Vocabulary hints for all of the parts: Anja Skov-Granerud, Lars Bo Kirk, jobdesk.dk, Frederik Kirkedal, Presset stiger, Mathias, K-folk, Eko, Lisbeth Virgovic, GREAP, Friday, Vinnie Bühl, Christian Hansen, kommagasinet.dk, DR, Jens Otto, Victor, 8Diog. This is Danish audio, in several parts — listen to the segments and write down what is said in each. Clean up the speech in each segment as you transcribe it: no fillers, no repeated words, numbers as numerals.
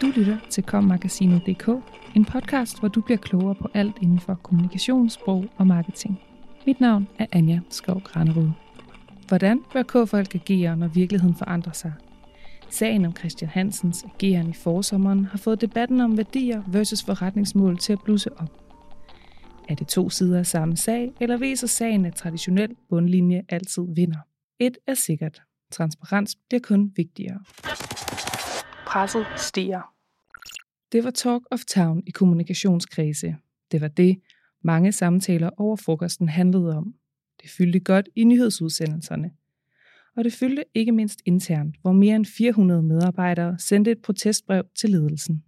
Du lytter til kommagasinet.dk, en podcast, hvor du bliver klogere på alt inden for kommunikation, sprog og marketing. Mit navn er Anja Skov-Granerud. Hvordan bør K-folk agere, når virkeligheden forandrer sig? Sagen om Christian Hansens ageren i forsommeren har fået debatten om værdier versus forretningsmål til at blusse op. Er det to sider af samme sag, eller viser sagen, at traditionel bundlinje altid vinder? Et er sikkert. Transparens bliver kun vigtigere. Presset stiger. Det var talk of town i kommunikationskredse. Det var det, mange samtaler over frokosten handlede om. Det fyldte godt i nyhedsudsendelserne. Og det fyldte ikke mindst internt, hvor mere end 400 medarbejdere sendte et protestbrev til ledelsen.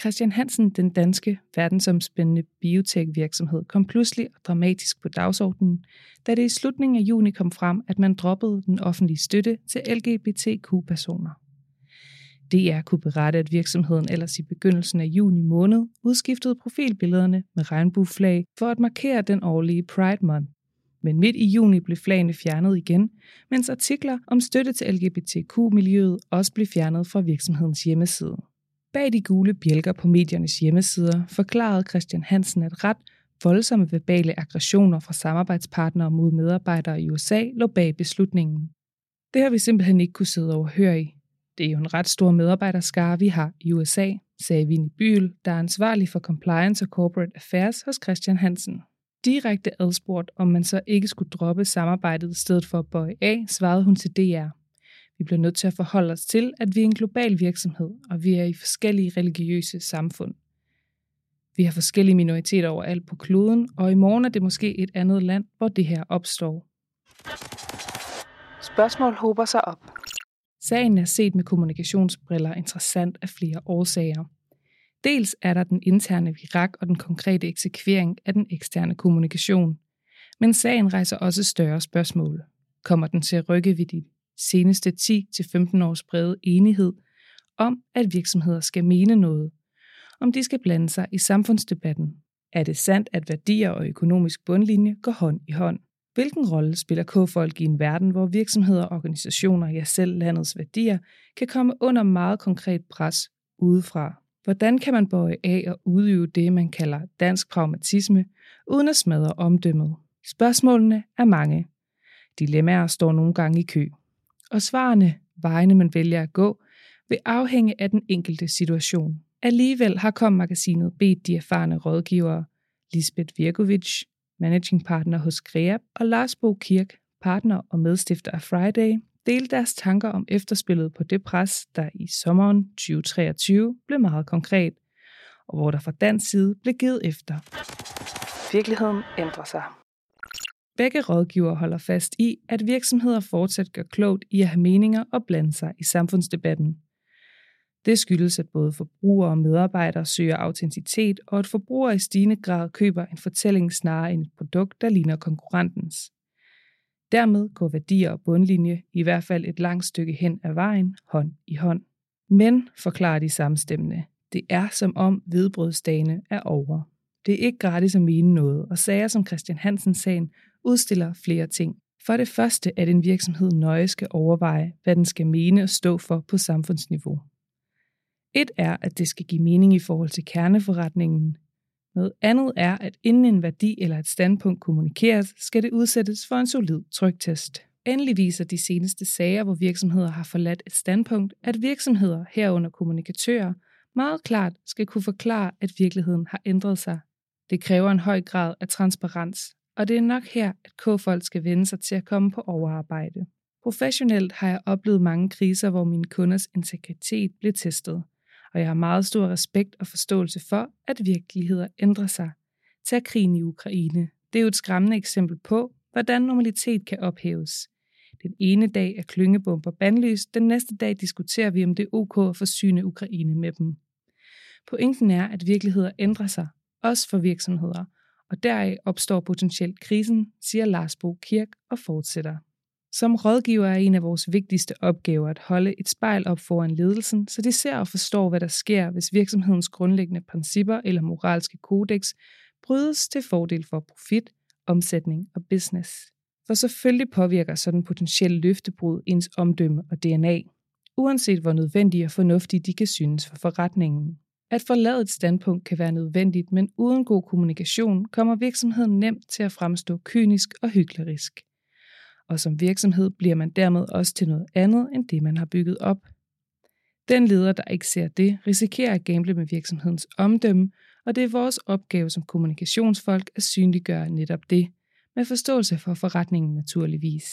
Christian Hansen, den danske verdensomspændende biotech-virksomhed, kom pludselig og dramatisk på dagsordenen, da det i slutningen af juni kom frem, at man droppede den offentlige støtte til LGBTQ-personer. DR kunne berette, at virksomheden ellers i begyndelsen af juni måned udskiftede profilbillederne med regnbueflag for at markere den årlige Pride Month. Men midt i juni blev flagene fjernet igen, mens artikler om støtte til LGBTQ-miljøet også blev fjernet fra virksomhedens hjemmeside. Bag de gule bjælker på mediernes hjemmesider forklarede Christian Hansen, at ret voldsomme verbale aggressioner fra samarbejdspartnere mod medarbejdere i USA lå bag beslutningen. Det har vi simpelthen ikke kunne sidde overhøre i. Det er jo en ret stor medarbejderskare, vi har i USA, sagde Vinnie Bühl, der er ansvarlig for Compliance og Corporate Affairs hos Christian Hansen. Direkte adspurgt, om man så ikke skulle droppe samarbejdet i stedet for at bøje af, svarede hun til DR. Vi bliver nødt til at forholde os til, at vi er en global virksomhed, og vi er i forskellige religiøse samfund. Vi har forskellige minoriteter overalt på kloden, og i morgen er det måske et andet land, hvor det her opstår. Spørgsmål hober sig op. Sagen er set med kommunikationsbriller interessant af flere årsager. Dels er der den interne virak og den konkrete eksekvering af den eksterne kommunikation. Men sagen rejser også større spørgsmål. Kommer den til at rykke ved de seneste 10-15 års brede enighed om, at virksomheder skal mene noget? Om de skal blande sig i samfundsdebatten? Er det sandt, at værdier og økonomisk bundlinje går hånd i hånd? Hvilken rolle spiller K-folk i en verden, hvor virksomheder, organisationer, ja selv landets værdier, kan komme under meget konkret pres udefra? Hvordan kan man bøje af og udøve det, man kalder dansk pragmatisme, uden at smadre omdømmet? Spørgsmålene er mange. Dilemmaer står nogle gange i kø. Og svarene, vejene man vælger at gå, vil afhænge af den enkelte situation. Alligevel har kommagasinet bedt de erfarne rådgivere Lisbeth Virgovic, managing partner hos GREAP, og Lars Bo Kirk, partner og medstifter af Friday, dele deres tanker om efterspillet på det pres, der i sommeren 2023 blev meget konkret, og hvor der fra dansk side blev givet efter. Virkeligheden ændrer sig. Begge rådgivere holder fast i, at virksomheder fortsat gør klogt i at have meninger og blande sig i samfundsdebatten. Det skyldes, at både forbrugere og medarbejdere søger autenticitet, og at forbrugere i stigende grad køber en fortælling snarere end et produkt, der ligner konkurrentens. Dermed går værdier og bundlinje, i hvert fald et langt stykke hen ad vejen, hånd i hånd. Men, forklarer de samstemmende, det er som om hvedebrødsdagene er over. Det er ikke gratis at mene noget, og sager som Christian Hansen-sagen udstiller flere ting. For det første, at en virksomhed nøje skal overveje, hvad den skal mene og stå for på samfundsniveau. Et er, at det skal give mening i forhold til kerneforretningen. Noget andet er, at inden en værdi eller et standpunkt kommunikeres, skal det udsættes for en solid tryktest. Endelig viser de seneste sager, hvor virksomheder har forladt et standpunkt, at virksomheder herunder kommunikatører meget klart skal kunne forklare, at virkeligheden har ændret sig. Det kræver en høj grad af transparens, og det er nok her, at K-folk skal vende sig til at komme på overarbejde. Professionelt har jeg oplevet mange kriser, hvor mine kunders integritet blev testet, og jeg har meget stor respekt og forståelse for, at virkeligheder ændrer sig. Tag krigen i Ukraine. Det er jo et skræmmende eksempel på, hvordan normalitet kan ophæves. Den ene dag er klyngebomber bandlyst, den næste dag diskuterer vi, om det er ok at forsyne Ukraine med dem. Pointen er, at virkeligheder ændrer sig, også for virksomheder, og deraf opstår potentielt krisen, siger Lars Bo Kirk og fortsætter. Som rådgiver er en af vores vigtigste opgaver at holde et spejl op foran ledelsen, så de ser og forstår, hvad der sker, hvis virksomhedens grundlæggende principper eller moralske kodeks brydes til fordel for profit, omsætning og business. For selvfølgelig påvirker sådan potentielle løftebrud ens omdømme og DNA. uanset hvor nødvendige og fornuftige de kan synes for forretningen. At forlade et standpunkt kan være nødvendigt, men uden god kommunikation kommer virksomheden nemt til at fremstå kynisk og hyklerisk. Og som virksomhed bliver man dermed også til noget andet end det, man har bygget op. Den leder, der ikke ser det, risikerer at gamble med virksomhedens omdømme, og det er vores opgave som kommunikationsfolk at synliggøre netop det, med forståelse for forretningen naturligvis.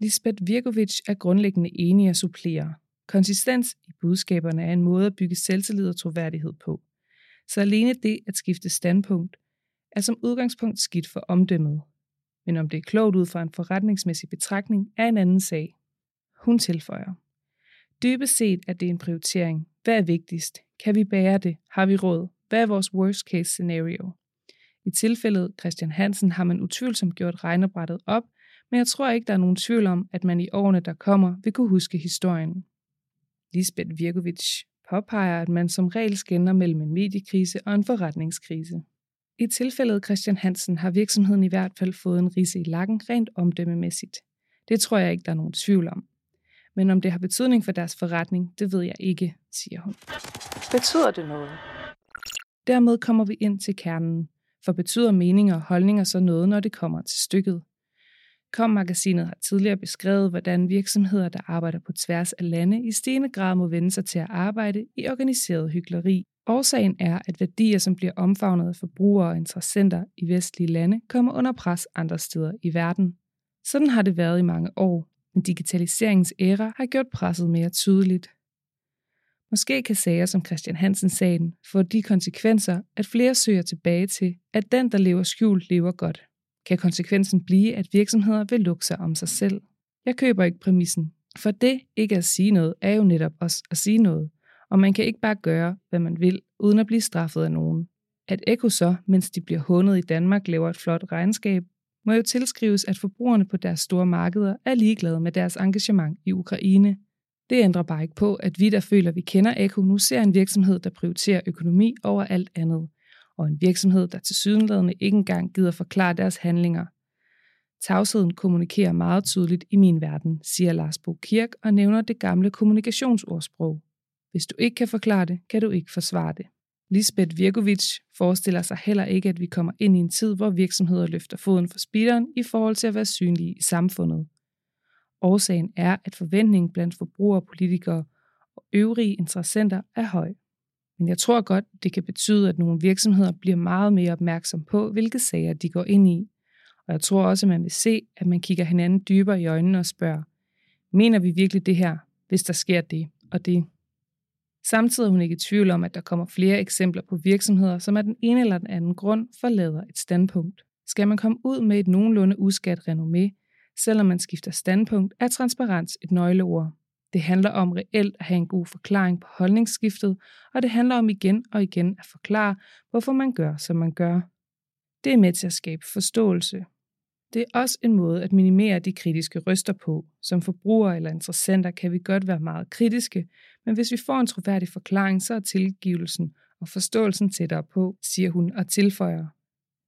Lisbeth Virgovic er grundlæggende enig og supplerer. Konsistens i budskaberne er en måde at bygge selvtillid og troværdighed på. Så alene det at skifte standpunkt er som udgangspunkt skidt for omdømmet. Men om det er klogt ud fra en forretningsmæssig betragtning er en anden sag. Hun tilføjer. Dybest set er det en prioritering. Hvad er vigtigst? Kan vi bære det? Har vi råd? Hvad er vores worst case scenario? I tilfældet Christian Hansen har man utvivlsomt gjort regnebrættet op, men jeg tror ikke, der er nogen tvivl om, at man i årene, der kommer, vil kunne huske historien. Lisbeth Virgovic påpeger, at man som regel skelner mellem en mediekrise og en forretningskrise. I tilfældet Christian Hansen har virksomheden i hvert fald fået en ridse i lakken rent omdømmemæssigt. Det tror jeg ikke, der er nogen tvivl om. Men om det har betydning for deres forretning, det ved jeg ikke, siger hun. Betyder det noget? Dermed kommer vi ind til kernen, for betyder meninger og holdninger så noget, når det kommer til stykket? Kommagasinet har tidligere beskrevet, hvordan virksomheder, der arbejder på tværs af lande, i stigende grad må vende sig til at arbejde i organiseret hykleri. Årsagen er, at værdier, som bliver omfavnet af forbrugere og interessenter i vestlige lande, kommer under pres andre steder i verden. Sådan har det været i mange år, men digitaliseringens æra har gjort presset mere tydeligt. Måske kan sager som Christian Hansen-sagen få de konsekvenser, at flere søger tilbage til, at den, der lever skjult, lever godt. Kan konsekvensen blive, at virksomheder vil lukke sig om sig selv? Jeg køber ikke præmissen, for det ikke at sige noget er jo netop også at sige noget, og man kan ikke bare gøre, hvad man vil, uden at blive straffet af nogen. At Eko så, mens de bliver hånet i Danmark, laver et flot regnskab, må jo tilskrives, at forbrugerne på deres store markeder er ligeglade med deres engagement i Ukraine. Det ændrer bare ikke på, at vi, der føler, vi kender Eko, nu ser en virksomhed, der prioriterer økonomi over alt andet, og en virksomhed, der tilsyneladende ikke engang gider forklare deres handlinger. Tavsheden kommunikerer meget tydeligt i min verden, siger Lars Bo Kirk og nævner det gamle kommunikationsordsprog. Hvis du ikke kan forklare det, kan du ikke forsvare det. Lisbeth Virgovic forestiller sig heller ikke, at vi kommer ind i en tid, hvor virksomheder løfter foden for speederen i forhold til at være synlige i samfundet. Årsagen er, at forventningen blandt forbrugere, politikere og øvrige interessenter er høj. Men jeg tror godt, det kan betyde, at nogle virksomheder bliver meget mere opmærksom på, hvilke sager de går ind i. Og jeg tror også, at man vil se, at man kigger hinanden dybere i øjnene og spørger, mener vi virkelig det her, hvis der sker det og det? Samtidig er hun ikke i tvivl om, at der kommer flere eksempler på virksomheder, som af den ene eller den anden grund forlader et standpunkt. Skal man komme ud med et nogenlunde uskat renommé, selvom man skifter standpunkt, er transparens et nøgleord. Det handler om reelt at have en god forklaring på holdningsskiftet, og det handler om igen og igen at forklare, hvorfor man gør, som man gør. Det er med til at skabe forståelse. Det er også en måde at minimere de kritiske røster på. Som forbrugere eller interessenter kan vi godt være meget kritiske, men hvis vi får en troværdig forklaring, så er tilgivelsen og forståelsen tættere på, siger hun og tilføjer.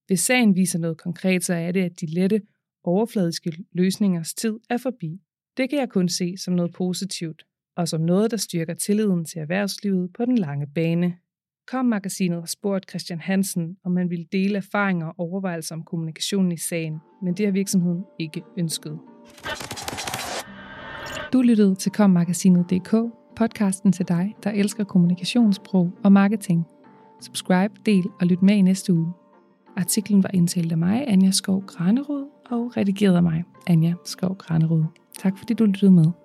Hvis sagen viser noget konkret, så er det, at de lette, overfladiske løsningers tid er forbi. Det kan jeg kun se som noget positivt, og som noget, der styrker tilliden til erhvervslivet på den lange bane. Kommagasinet har spurgt Christian Hansen, om man ville dele erfaringer og overvejelser om kommunikationen i sagen, men det har virksomheden ikke ønsket. Du lyttede til kommagasinet.dk, podcasten til dig, der elsker kommunikationssprog og marketing. Subscribe, del og lyt med i næste uge. Artiklen var indtalt af mig, Anja Skov-Granerud, og redigeret af mig, Anja Skov-Granerud. Tak fordi du lyttede med.